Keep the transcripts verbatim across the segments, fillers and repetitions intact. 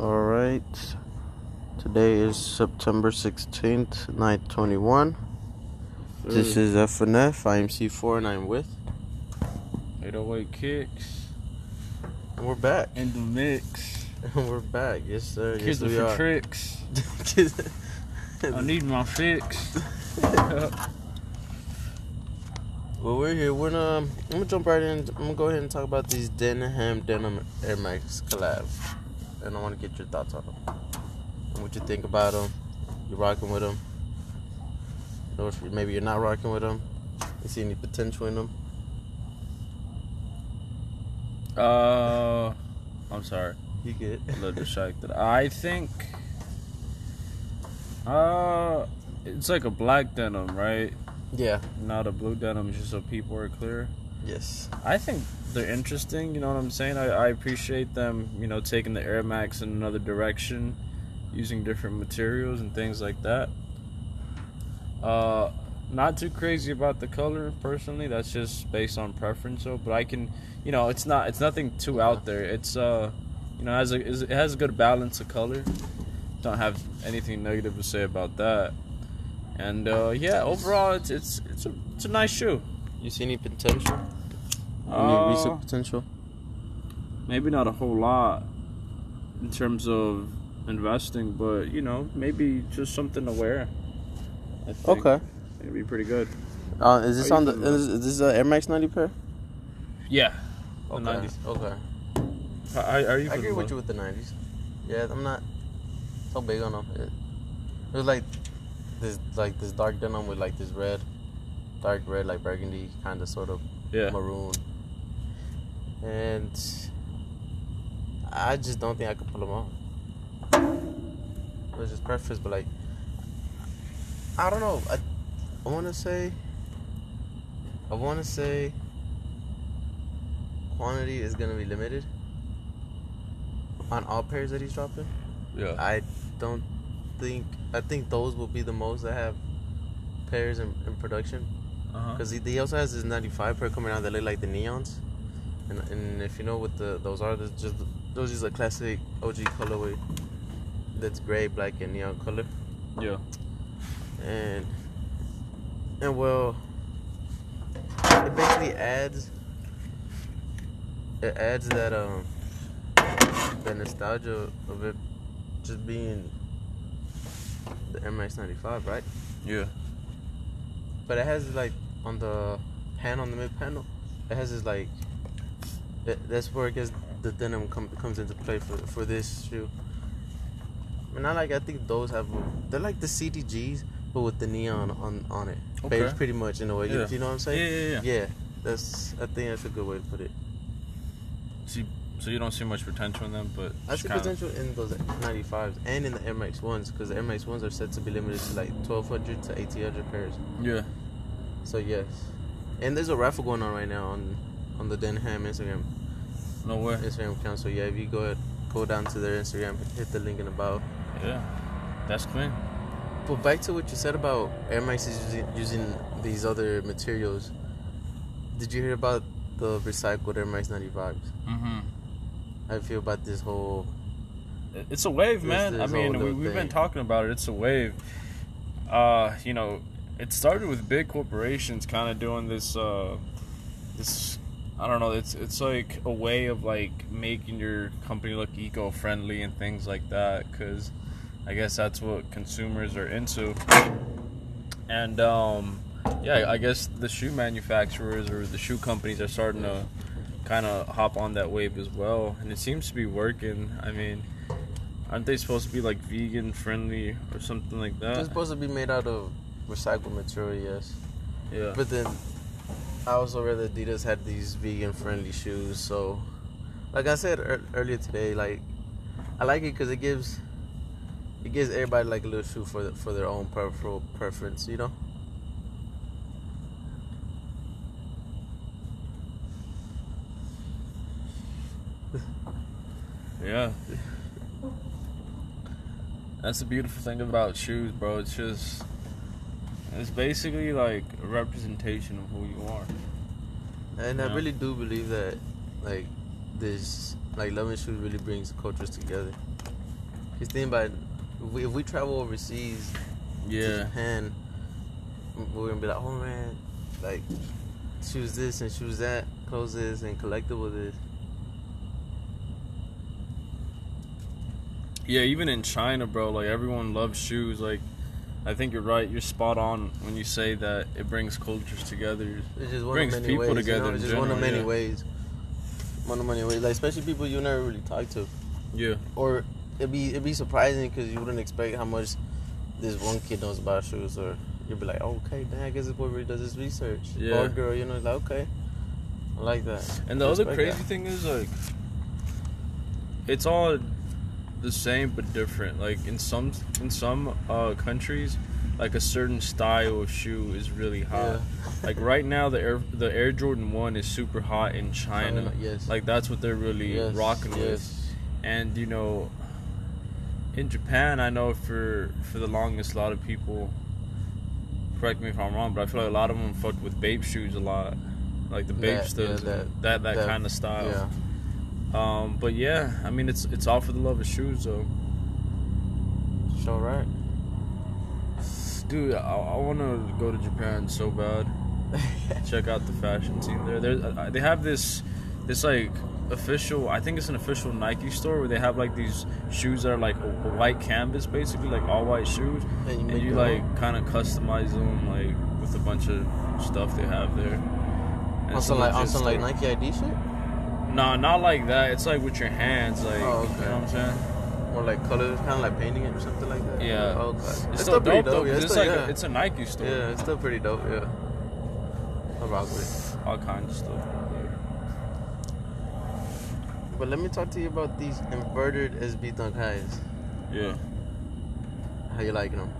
Alright, today is September sixteenth, nine twenty-one. This is F N F. I am C four and I'm with eight oh eight Kicks. And we're back. In the mix. And we're back, yes sir. Kids yes, we are. Tricks. I need my fix. Well, we're here. We're gonna, um, I'm gonna jump right in. I'm gonna go ahead and talk about these Denim Denim Air Max collab, and I want to get your thoughts on them. And what you think about them? You rocking with them? Or if you, maybe you're not rocking with them. You see any potential in them? Uh, I'm sorry. You good? A little distracted. I think. Uh, it's like a black denim, right? Yeah. Not a blue denim, just so people are clear. Yes. I think they're interesting, you know what I'm saying? I, I appreciate them, you know, taking the Air Max in another direction, using different materials and things like that. Uh, not too crazy about the color, personally. That's just based on preference, though. But I can, you know, it's not, it's nothing too yeah. out there. It's, uh, you know, it has, a, it has a good balance of color. Don't have anything negative to say about that. And uh, yeah, overall, it's it's it's a, it's a nice shoe. You see any potential? Any uh, recent potential? Maybe not a whole lot in terms of investing, but you know, maybe just something to wear. I think. Okay, it'd be pretty good. Uh, is this on the? Is, is this an Air Max ninety pair? Yeah. Okay. The nineties. Okay. How, how are you? I agree with you with the nineties. Yeah, I'm not so big on them. It, it was like. This like this dark denim with like this red, dark red, like burgundy, kind of sort of yeah. maroon. And I just don't think I could pull them off. It was just preference, but like, I don't know. I, I want to say, I want to say quantity is going to be limited on all pairs that he's dropping. Yeah. I don't think... I think those will be the most that have pairs in, in production. Because uh-huh. he, he also has his ninety-five pair coming out that look like the neons. And, and if you know what the, those are, those just those just a classic O G colorway that's gray, black, and neon color. Yeah. And, and well, it basically adds, it adds that, um, that nostalgia of it just being... the M X ninety-five, right? Yeah. But it has like on the panel, on the mid panel, it has this like. It, that's where I guess the denim com- comes into play for for this shoe. And I like I think those have they're like the C D Gs but with the neon on on it. Okay. Based pretty much in a way. Yeah. You, you know what I'm saying? Yeah, yeah, yeah. Yeah. That's I think that's a good way to put it. See. So you don't see much potential in them, but... I see potential of... in those ninety-fives and in the M X ones, because the M X ones are said to be limited to, like, twelve hundred to eighteen hundred pairs. Yeah. So, yes. And there's a raffle going on right now on, on the Denham Instagram. No way. Instagram account. So, yeah, if you go ahead, go down to their Instagram, hit the link in the bio. Yeah. That's clean. But back to what you said about Air Max is using, using these other materials. Did you hear about the recycled Air Max ninety-fives? Mm-hmm. I feel about this whole... It's a wave, man. This, this I mean, we, we've thing. been talking about it. It's a wave. Uh, you know, it started with big corporations kind of doing this, uh, this, I don't know, it's it's like a way of, like, making your company look eco-friendly and things like that, because I guess that's what consumers are into. And, um, yeah, I guess the shoe manufacturers or the shoe companies are starting to... kind of hop on that wave as well, and it seems to be working. I mean, aren't they supposed to be like vegan friendly or something like that? They're supposed to be made out of recycled material, yes. Yeah. But then I also read that Adidas had these vegan friendly shoes. So, like I said er- earlier today, like I like it because it gives it gives everybody like a little shoe for the, for their own prefer- preference, you know. Yeah. That's the beautiful thing about shoes, bro. It's just... It's basically, like, a representation of who you are. And you I know? really do believe that, like, this... Like, loving shoes really brings cultures together. You think about it, if we, if we travel overseas, yeah, to Japan, we're gonna be like, oh man, like choose this and choose that, clothes this and collectible this. Yeah, even in China, bro, like everyone loves shoes. Like, I think you're right. You're spot on when you say that it brings cultures together. It just one brings of many people ways, together. You know? It's just general, one of many yeah. ways. One of many ways, like especially people you never really talk to. Yeah. Or it'd be it'd be surprising because you wouldn't expect how much this one kid knows about shoes. Or you'd be like, oh, okay, dang, I guess this boy really does his research. Yeah. Or girl, you know, it's like okay, I like that. And the other crazy that. thing is like, it's all the same but different. Like in some in some uh, countries, like a certain style of shoe is really hot. Yeah. Like right now, the Air the Air Jordan one is super hot in China. China yes. Like that's what they're really yes. rocking yes. with. And you know, in Japan, I know for for the longest, a lot of people, correct me if I'm wrong, but I feel like a lot of them fucked with Bape shoes a lot, like the Bape stuff, yeah, that, that that that kind of style. Yeah. Um, but yeah, I mean, it's it's all for the love of shoes, though. So right, dude, I, I want to go to Japan so bad. Check out the fashion scene there. There, they have this this like official. I think it's an official Nike store where they have like these shoes that are like a, a white canvas, basically like all white shoes, and you, and you like kind of customize them like with a bunch of stuff they have there. And also, like also store. like Nike I D shit. Nah, not like that. It's like with your hands, like, oh, okay. You know what I'm saying? Or like colors, kind of like painting it or something like that. Yeah. Oh, God. It's, it's still, still pretty dope, dope yeah, it's, it's still, like yeah. a, it's a Nike store. Yeah, it's still pretty dope, yeah. I rock with it. All kinds of stuff. But let me talk to you about these inverted S B Dunk highs. Yeah. How you liking them?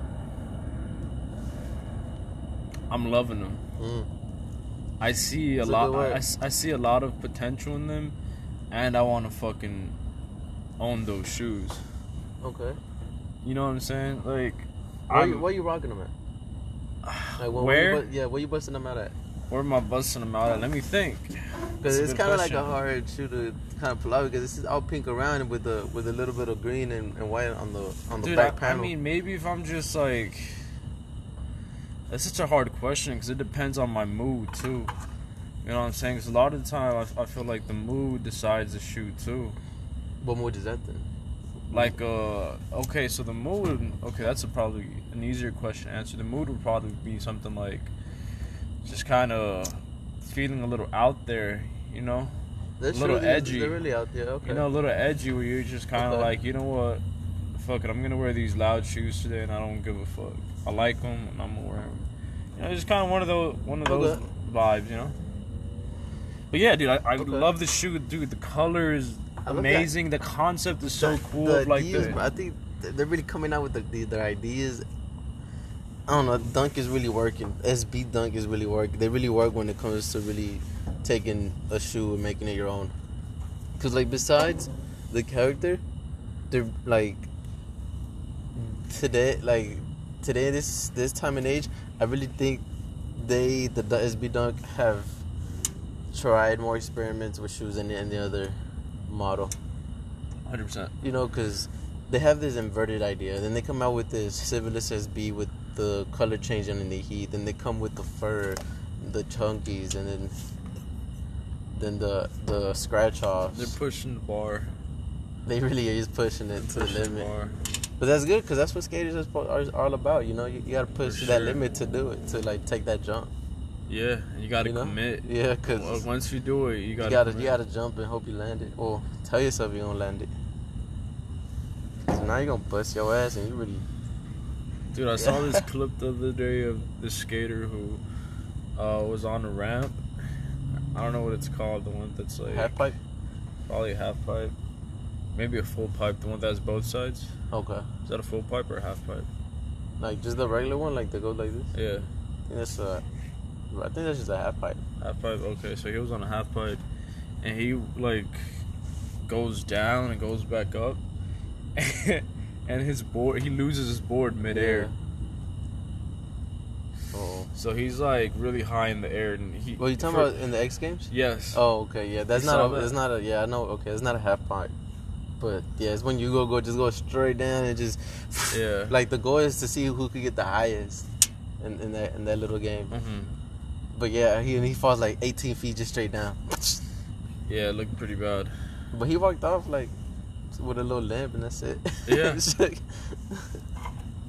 I'm loving them. Mm. I see a it's lot. A I, I see a lot of potential in them, and I want to fucking own those shoes. Okay. You know what I'm saying? Like, where, you, where you rocking them at? Like, where? where you, yeah, where you busting them out at? Where am I busting them out at? Let me think. Because it's kind of like a hard shoe to kind of pull out because this is all pink around with the with a little bit of green and, and white on the on the Dude, back I, panel. I mean, maybe if I'm just like. That's such a hard question because it depends on my mood, too. You know what I'm saying? Because a lot of the time, I, I feel like the mood decides the shoe, too. What mood is that, then? Like, uh, okay, so the mood... Okay, that's a probably an easier question to answer. The mood would probably be something like... Just kind of feeling a little out there, you know? That's a little really, edgy. They're really out there, okay. You know, a little edgy where you're just kind of okay. like, you know what? Fuck it, I'm going to wear these loud shoes today and I don't give a fuck. I like them and I'm going to wear them. You know, just kind of one of those, one of those okay. vibes, you know? But yeah, dude, I, I okay. love the shoe. Dude, the color is amazing. At, the concept is so the, cool. The like ideas, the, I think they're really coming out with the, the, their ideas. I don't know. Dunk is really working. S B Dunk is really working. They really work when it comes to really taking a shoe and making it your own. Because, like, besides the character, they're, like... Today, like today, this this time and age, I really think they, the S B Dunk, have tried more experiments with shoes than any other model. one hundred percent. You know, because they have this inverted idea, then they come out with this Civilist S B with the color change underneath the heat, then they come with the fur, the chunkies, and then then the the scratch offs. They're pushing the bar. They really are just pushing it They're to pushing the limit. The bar. But that's good because that's what skaters are, are, are all about, you know. You, you gotta push sure. that limit to do it, to like take that jump. Yeah, and you gotta you know? commit. Yeah, because once you do it, you gotta you gotta, you gotta jump and hope you land it, or tell yourself you're gonna land it. So now you're gonna bust your ass, and you really. Dude, I yeah. saw this clip the other day of this skater who uh, was on a ramp. I don't know what it's called, the one that's like half pipe, probably a half pipe. Maybe a full pipe, the one that has both sides. Okay. Is that a full pipe or a half pipe? Like just the regular one, like that goes like this? Yeah. I think that's a, I think that's just a half pipe. Half pipe, okay. So he was on a half pipe, and he like goes down and goes back up, and his board, he loses his board midair. Yeah. Oh. So he's like really high in the air, and he. Well, you talking for, about in the X Games? Yes. Oh, okay, yeah. That's not a. That? That's not a. Yeah, I know. Okay, that's not a half pipe. But yeah, it's when you go go just go straight down and just yeah. Like the goal is to see who could get the highest in, in that in that little game. Mm-hmm. But yeah, he he falls like eighteen feet just straight down. Yeah, it looked pretty bad. But he walked off like with a little limp and that's it. Yeah. It's like,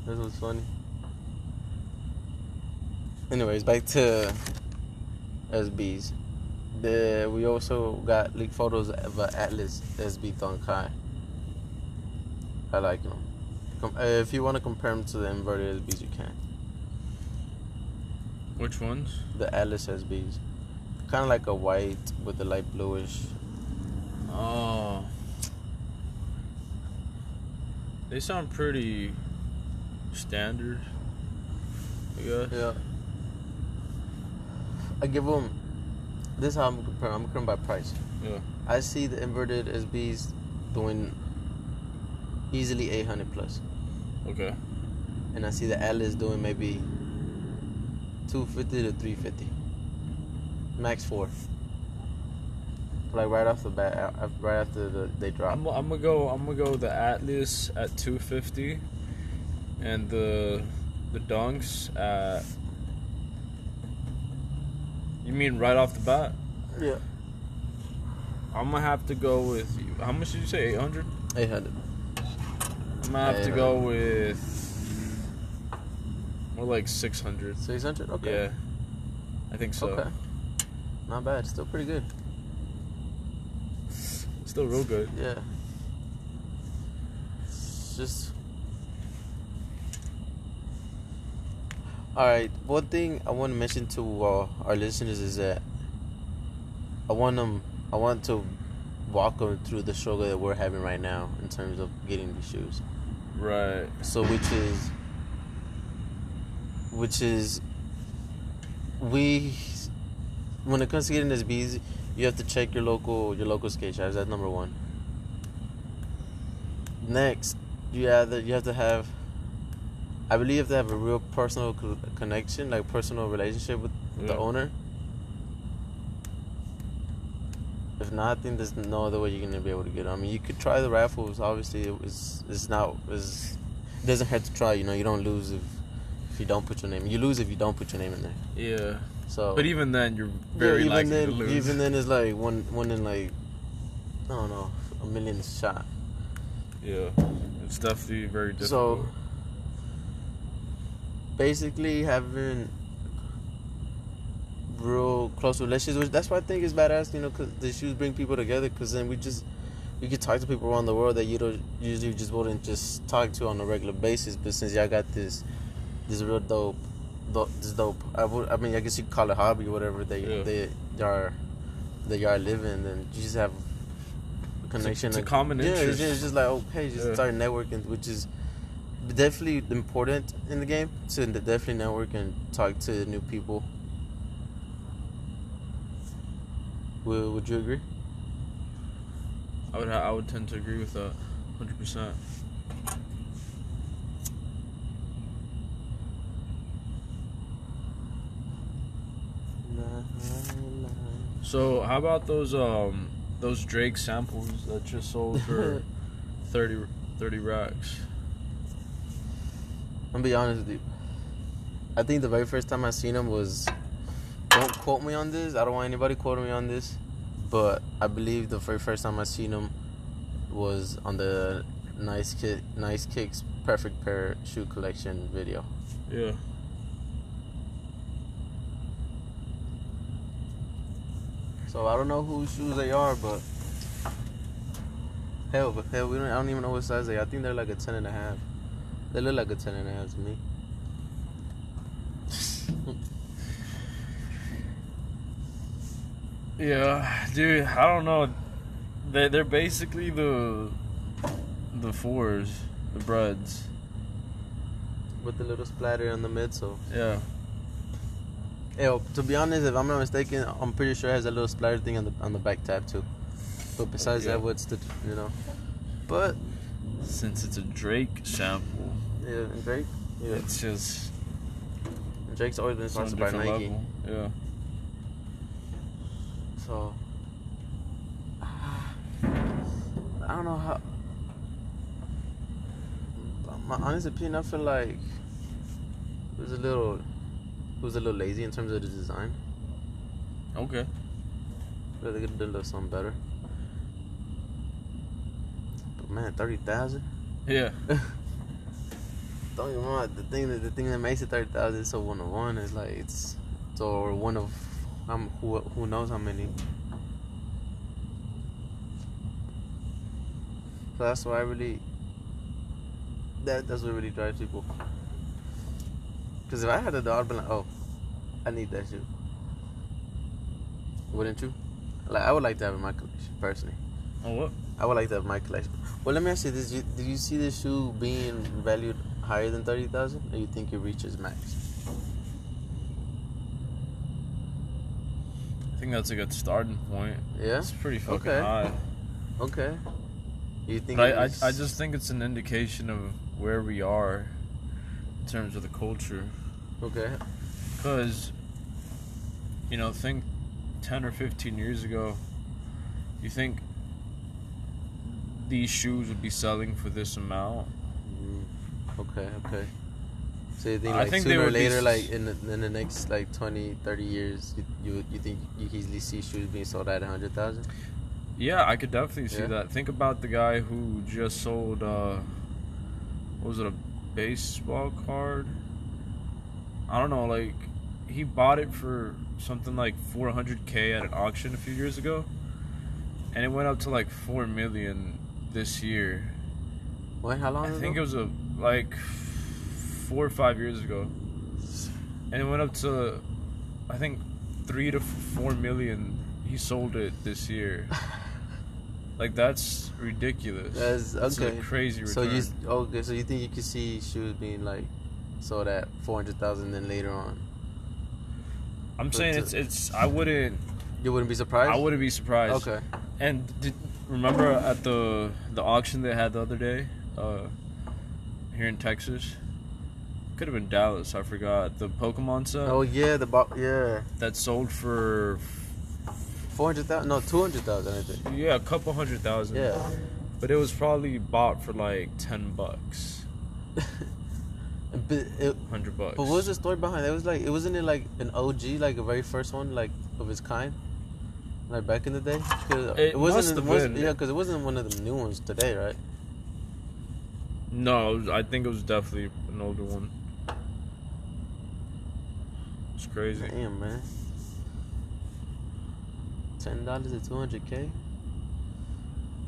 that was funny. Anyways, back to S Bs. The, we also got leaked photos of an Atlas S B Dunk High. I like them. Com- uh, if you want to compare them to the inverted S Bs, you can. Which ones? The Atlas S Bs. Kind of like a white with a light bluish. Oh. They sound pretty standard, I guess. Yeah. I give them... This is how I'm comparing. I'm comparing by price. Yeah. I see the inverted S Bs doing easily eight hundred plus. Okay. And I see the Atlas doing maybe two fifty to three fifty. Max four. Like right off the bat, right after the, they drop. I'm, I'm gonna go. I'm gonna go the Atlas at two fifty, and the the Dunks at. You mean right off the bat? Yeah. I'm gonna have to go with. How much did you say? eight hundred? eight hundred. I'm gonna have to go with. More like six hundred. six hundred? Okay. Yeah. I think so. Okay. Not bad. Still pretty good. Still real good. Yeah. It's just. Alright, one thing I want to mention to uh, our listeners is that I want them, I want to walk them through the struggle that we're having right now in terms of getting these shoes. Right. So which is, which is, we, when it comes to getting this S Bs, you have to check your local, your local skate shops. That's number one. Next, you have to, you have to have. I believe they have a real personal connection, like personal relationship with yeah. the owner. If not, I think there's no other way you're gonna be able to get it. I mean, you could try the raffles. Obviously, it's it's not it's, it doesn't hurt to try. You know, you don't lose if if you don't put your name. You lose if you don't put your name in there. Yeah. So. But even then, you're very yeah, even likely then, to lose. Even then, it's like one one in like I don't know a million shot. Yeah, it's definitely very difficult. So. Basically having real close relationships, which that's why I think it's badass, you know, because the shoes bring people together, because then we just we could talk to people around the world that you don't usually just wouldn't just talk to on a regular basis. But since y'all got this this real dope, dope this dope I would I mean I guess you could call it hobby or whatever that yeah. they are that y'all living, then you just have a connection. It's a, it's a common yeah, interest. It's just, it's just like okay, just yeah. start networking, which is definitely important in the game to definitely network and talk to new people. Would, would you agree? I would. I would tend to agree with that, hundred percent. So how about those um those Drake samples that just sold for thirty racks? I'm gonna be honest with you. I think the very first time I seen him was, don't quote me on this, I don't want anybody quoting me on this, but I believe the very first time I seen him was on the Nice Kick, Nice Kicks Perfect Pair Shoe Collection video. Yeah. So I don't know whose shoes they are, but hell, but hell, we don't. I don't even know what size they are. I think they're like a ten and a half. They look like a ten and a half to me. Yeah, dude, I don't know. They they're basically the the fours, the breads. With the little splatter in the midsole. Yeah. Yo, to be honest, if I'm not mistaken, I'm pretty sure it has a little splatter thing on the on the back tab too. But besides yeah. that, what's the you know? But since it's a Drake sample. Yeah, and Drake? Yeah. It's just... And Drake's always been sponsored by Nike. Level. Yeah. So... I don't know how... my honest opinion, I feel like it was a little, it was a little lazy in terms of the design. Okay. But they could have done a little something better. But man, thirty thousand. Yeah. Don't get me wrong. The thing that the thing that makes it thirty thousand is so one of one. It's like it's or one of um, who who knows how many. So that's why I really. That that's what really drives people. Because if I had a dollar, I'd be like, oh, I need that shoe. Wouldn't you? Like, I would like to have it in my collection, personally. Oh, what? I would like to have my collection. Well, let me ask you this. Did you, did you see this shoe being valued higher than thirty thousand dollars? Or you think it reaches max? I think that's a good starting point. Yeah? It's pretty fucking okay. High. Okay. You think but I, I, I just think it's an indication of where we are in terms of the culture. Okay. Because, you know, think ten or fifteen years ago, you think these shoes would be selling for this amount? Okay, okay. So you think, like, I think sooner or later, be... like, in the, in the next, like, twenty, thirty years, you you, you think you easily see shoes being sold at one hundred thousand dollars? Yeah, I could definitely see yeah. that. Think about the guy who just sold, uh, what was it, a baseball card? I don't know, like, he bought it for something like four hundred K at an auction a few years ago, and it went up to like four million this year. What? How long ago? I think it was a, like four or five years ago, and it went up to, I think, three to four million. He sold it this year. Like, that's ridiculous. That's okay. That's a crazy return. So you okay? So you think you could see shoes being like sold at four hundred thousand, then later on? I'm saying it's it's. I wouldn't. You wouldn't be surprised. I wouldn't be surprised. Okay. And did, remember at the the auction they had the other day, uh, here in Texas, could have been Dallas. I forgot the Pokemon set. Oh yeah, the bo- yeah. That sold for four hundred thousand. No, two hundred thousand. I think. Yeah, a couple hundred thousand. Yeah. But it was probably bought for like ten bucks. Hundred bucks. But what was the story behind it? It was like, it wasn't it like an O G, like a very first one, like of its kind, like back in the day. Cause it it wasn't, must have been. Yeah, because it wasn't one of the new ones today, right? No, it was, I think it was definitely an older one. It's crazy. Damn, man. Ten dollars to two hundred k.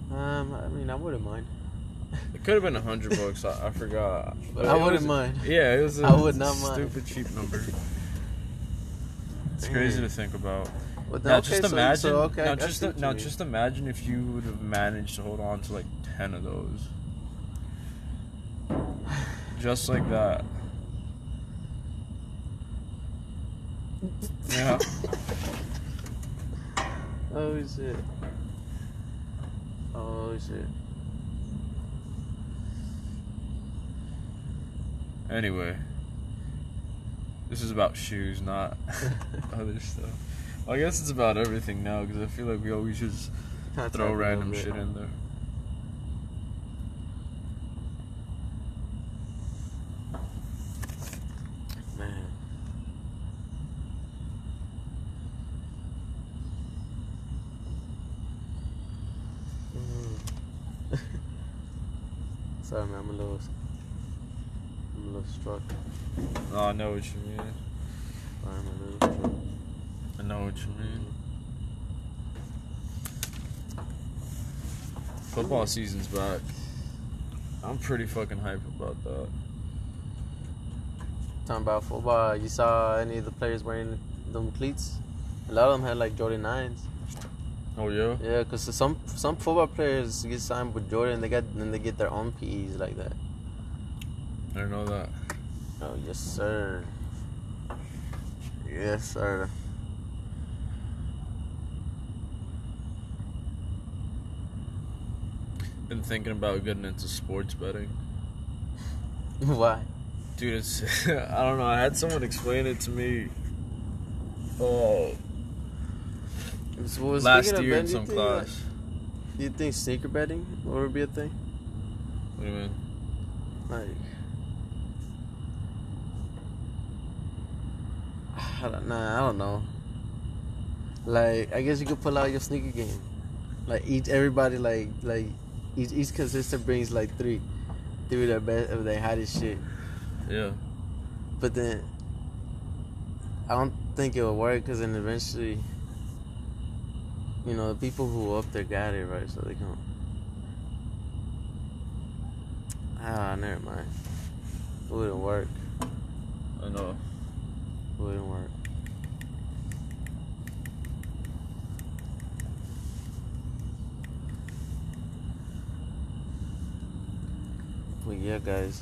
Um, I mean, I wouldn't mind. It could have been a hundred bucks. I, I forgot. But I wouldn't was, mind. Yeah, it was a I would not stupid mind. Cheap number. It's Damn. Crazy to think about. Well, now, okay, just imagine. So, so, okay, now, just, now mean. Just imagine if you would have managed to hold on to like ten of those, just like that. Yeah. Oh shit. Oh shit. Anyway, this is about shoes, not other stuff. Well, I guess it's about everything now, because I feel like we always just That's throw random shit in there. Man. Mm. Sorry, man, I'm a little... I'm a little struck. Oh, I know what you mean. I'm a little struck. I know what you mean. Football season's back. I'm pretty fucking hype about that. Talking about football, you saw any of the players wearing them cleats? A lot of them had like Jordan nines. Oh yeah. Yeah, cause some some football players get signed with Jordan, and they got then they get their own P Es like that. I don't know that. Oh, yes, sir. Yes, sir. Been thinking about getting into sports betting. Why? Dude, it's... I don't know. I had someone explain it to me. Oh. Well, last year in some class. Do you think sneaker betting would be a thing? What do you mean? Like, I don't, nah, I don't know. Like, I guess you could pull out your sneaker game. Like, each everybody like like each each consistent brings like three, three of their best of their hottest shit. Yeah. But then, I don't think it would work because then eventually, you know, the people who up there got it right, so they can't. Ah, never mind. It wouldn't work. I know. It wouldn't work. But yeah, guys.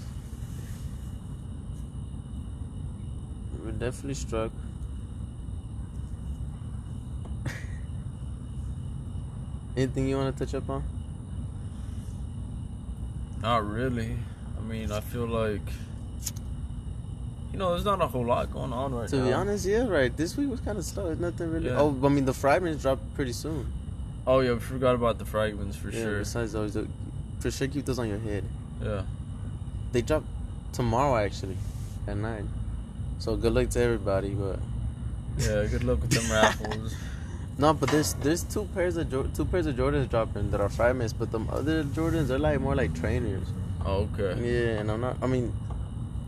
We're definitely struck. Anything you want to touch up on? Not really. I mean, I feel like, you know, there's not a whole lot going on right now. To be honest, yeah, right. This week was kind of slow. There's nothing really. Yeah. Oh, I mean, the fragments dropped pretty soon. Oh, yeah, we forgot about the fragments for yeah, sure. Besides those, for sure, keep those on your head. Yeah. They drop tomorrow, actually, at nine. So good luck to everybody, but. Yeah, good luck with them raffles. No, but there's there's two pairs of jo- two pairs of Jordans dropping that are fragments, but the other Jordans are like more like trainers. Oh, okay. Yeah, and I'm not. I mean,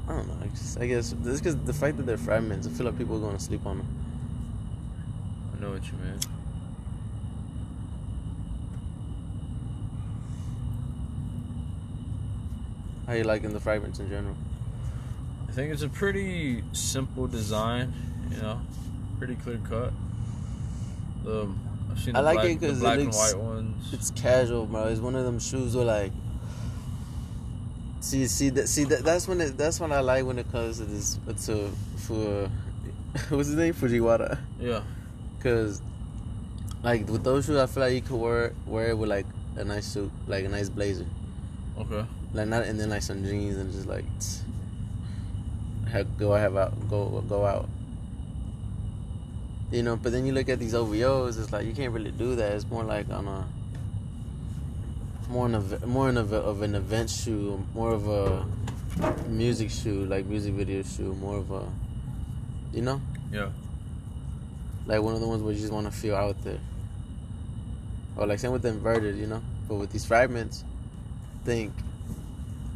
I don't know. I, just, I guess this because the fact that they're fragments, I feel like people are going to sleep on them. I know what you mean. How you liking the fragments in general? I think it's a pretty simple design. You know, pretty clear cut. Um, I've seen the I like black, it because it looks, it's casual, bro. It's one of them shoes where like, see, see that, see that. That's when it. That's when I like when it comes to this. To for, what's his name, Fujiwara. Yeah. Cause, like with those shoes, I feel like you could wear wear it with like a nice suit, like a nice blazer. Okay. Like not and then like some jeans and just like, have, go have out go go out. You know, but then you look at these O V Os. It's like you can't really do that. It's more like on a more in a more in a, of an event shoe, more of a music shoe, like music video shoe, more of a, you know. Yeah. Like one of the ones where you just want to feel out there. Or like same with the inverted, you know. But with these fragments, think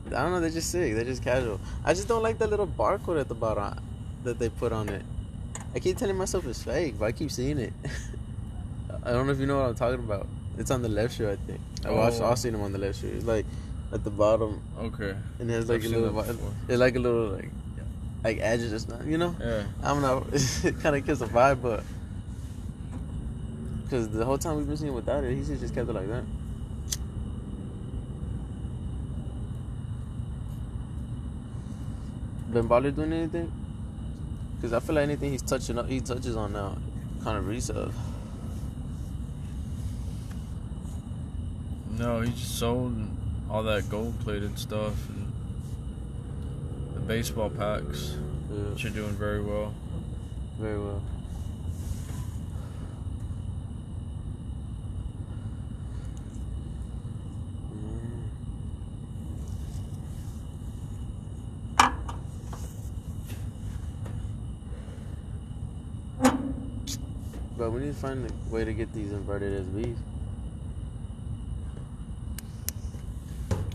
I don't know. They're just sick. They're just casual. I just don't like that little barcode at the bottom that they put on it. I keep telling myself it's fake, but I keep seeing it. I don't know if you know what I'm talking about. It's on the left shoe, I think. I oh. watched, I've seen them on the left shoe. It's like at the bottom. Okay. And there's like I've a little, it's like a little like, like edges, you know. Yeah. I'm not. It kind of gives a vibe, but because the whole time we've been seeing it without it, he should just kept it like that. Didn't bother doing anything. Because I feel like anything he's touching up, he touches on now, kind of resells. No, he just sold all that gold-plated stuff and the baseball packs, yeah. Which are doing very well. Very well. But we need to find a way to get these inverted S Bs.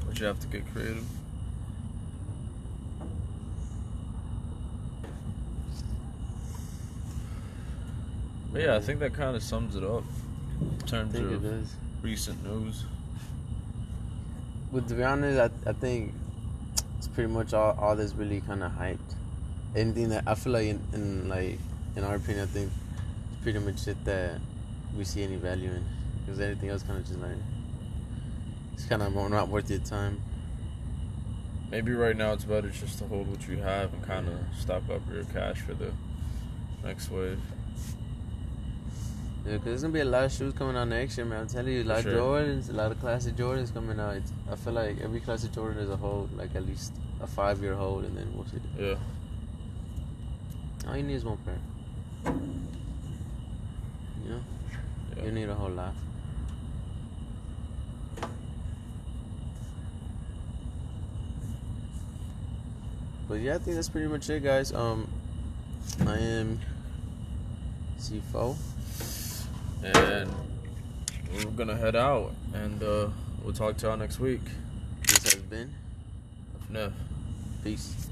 But you have to get creative. But yeah, I think that kind of sums it up in terms of recent news. But to be honest, I, I think it's pretty much all, all that's really kind of hyped. Anything that I feel like, in, in like in our opinion, I think. Pretty much shit that we see any value in, because anything else kind of just like it's kind of not worth your time. Maybe right now it's better just to hold what you have and kind of yeah. stock up your cash for the next wave. Yeah, because there's gonna be a lot of shoes coming out next year, man. I'm telling you, a lot for of sure. Jordans, a lot of classic Jordans coming out. It's, I feel like every classic Jordan is a hold, like at least a five-year hold, and then we'll see. Yeah. All you need is one pair. You know? Yeah. You need a whole lot. But yeah, I think that's pretty much it, guys. Um, I am Zifo, and we're gonna head out, and uh, we'll talk to y'all next week. This has been F N F. Peace.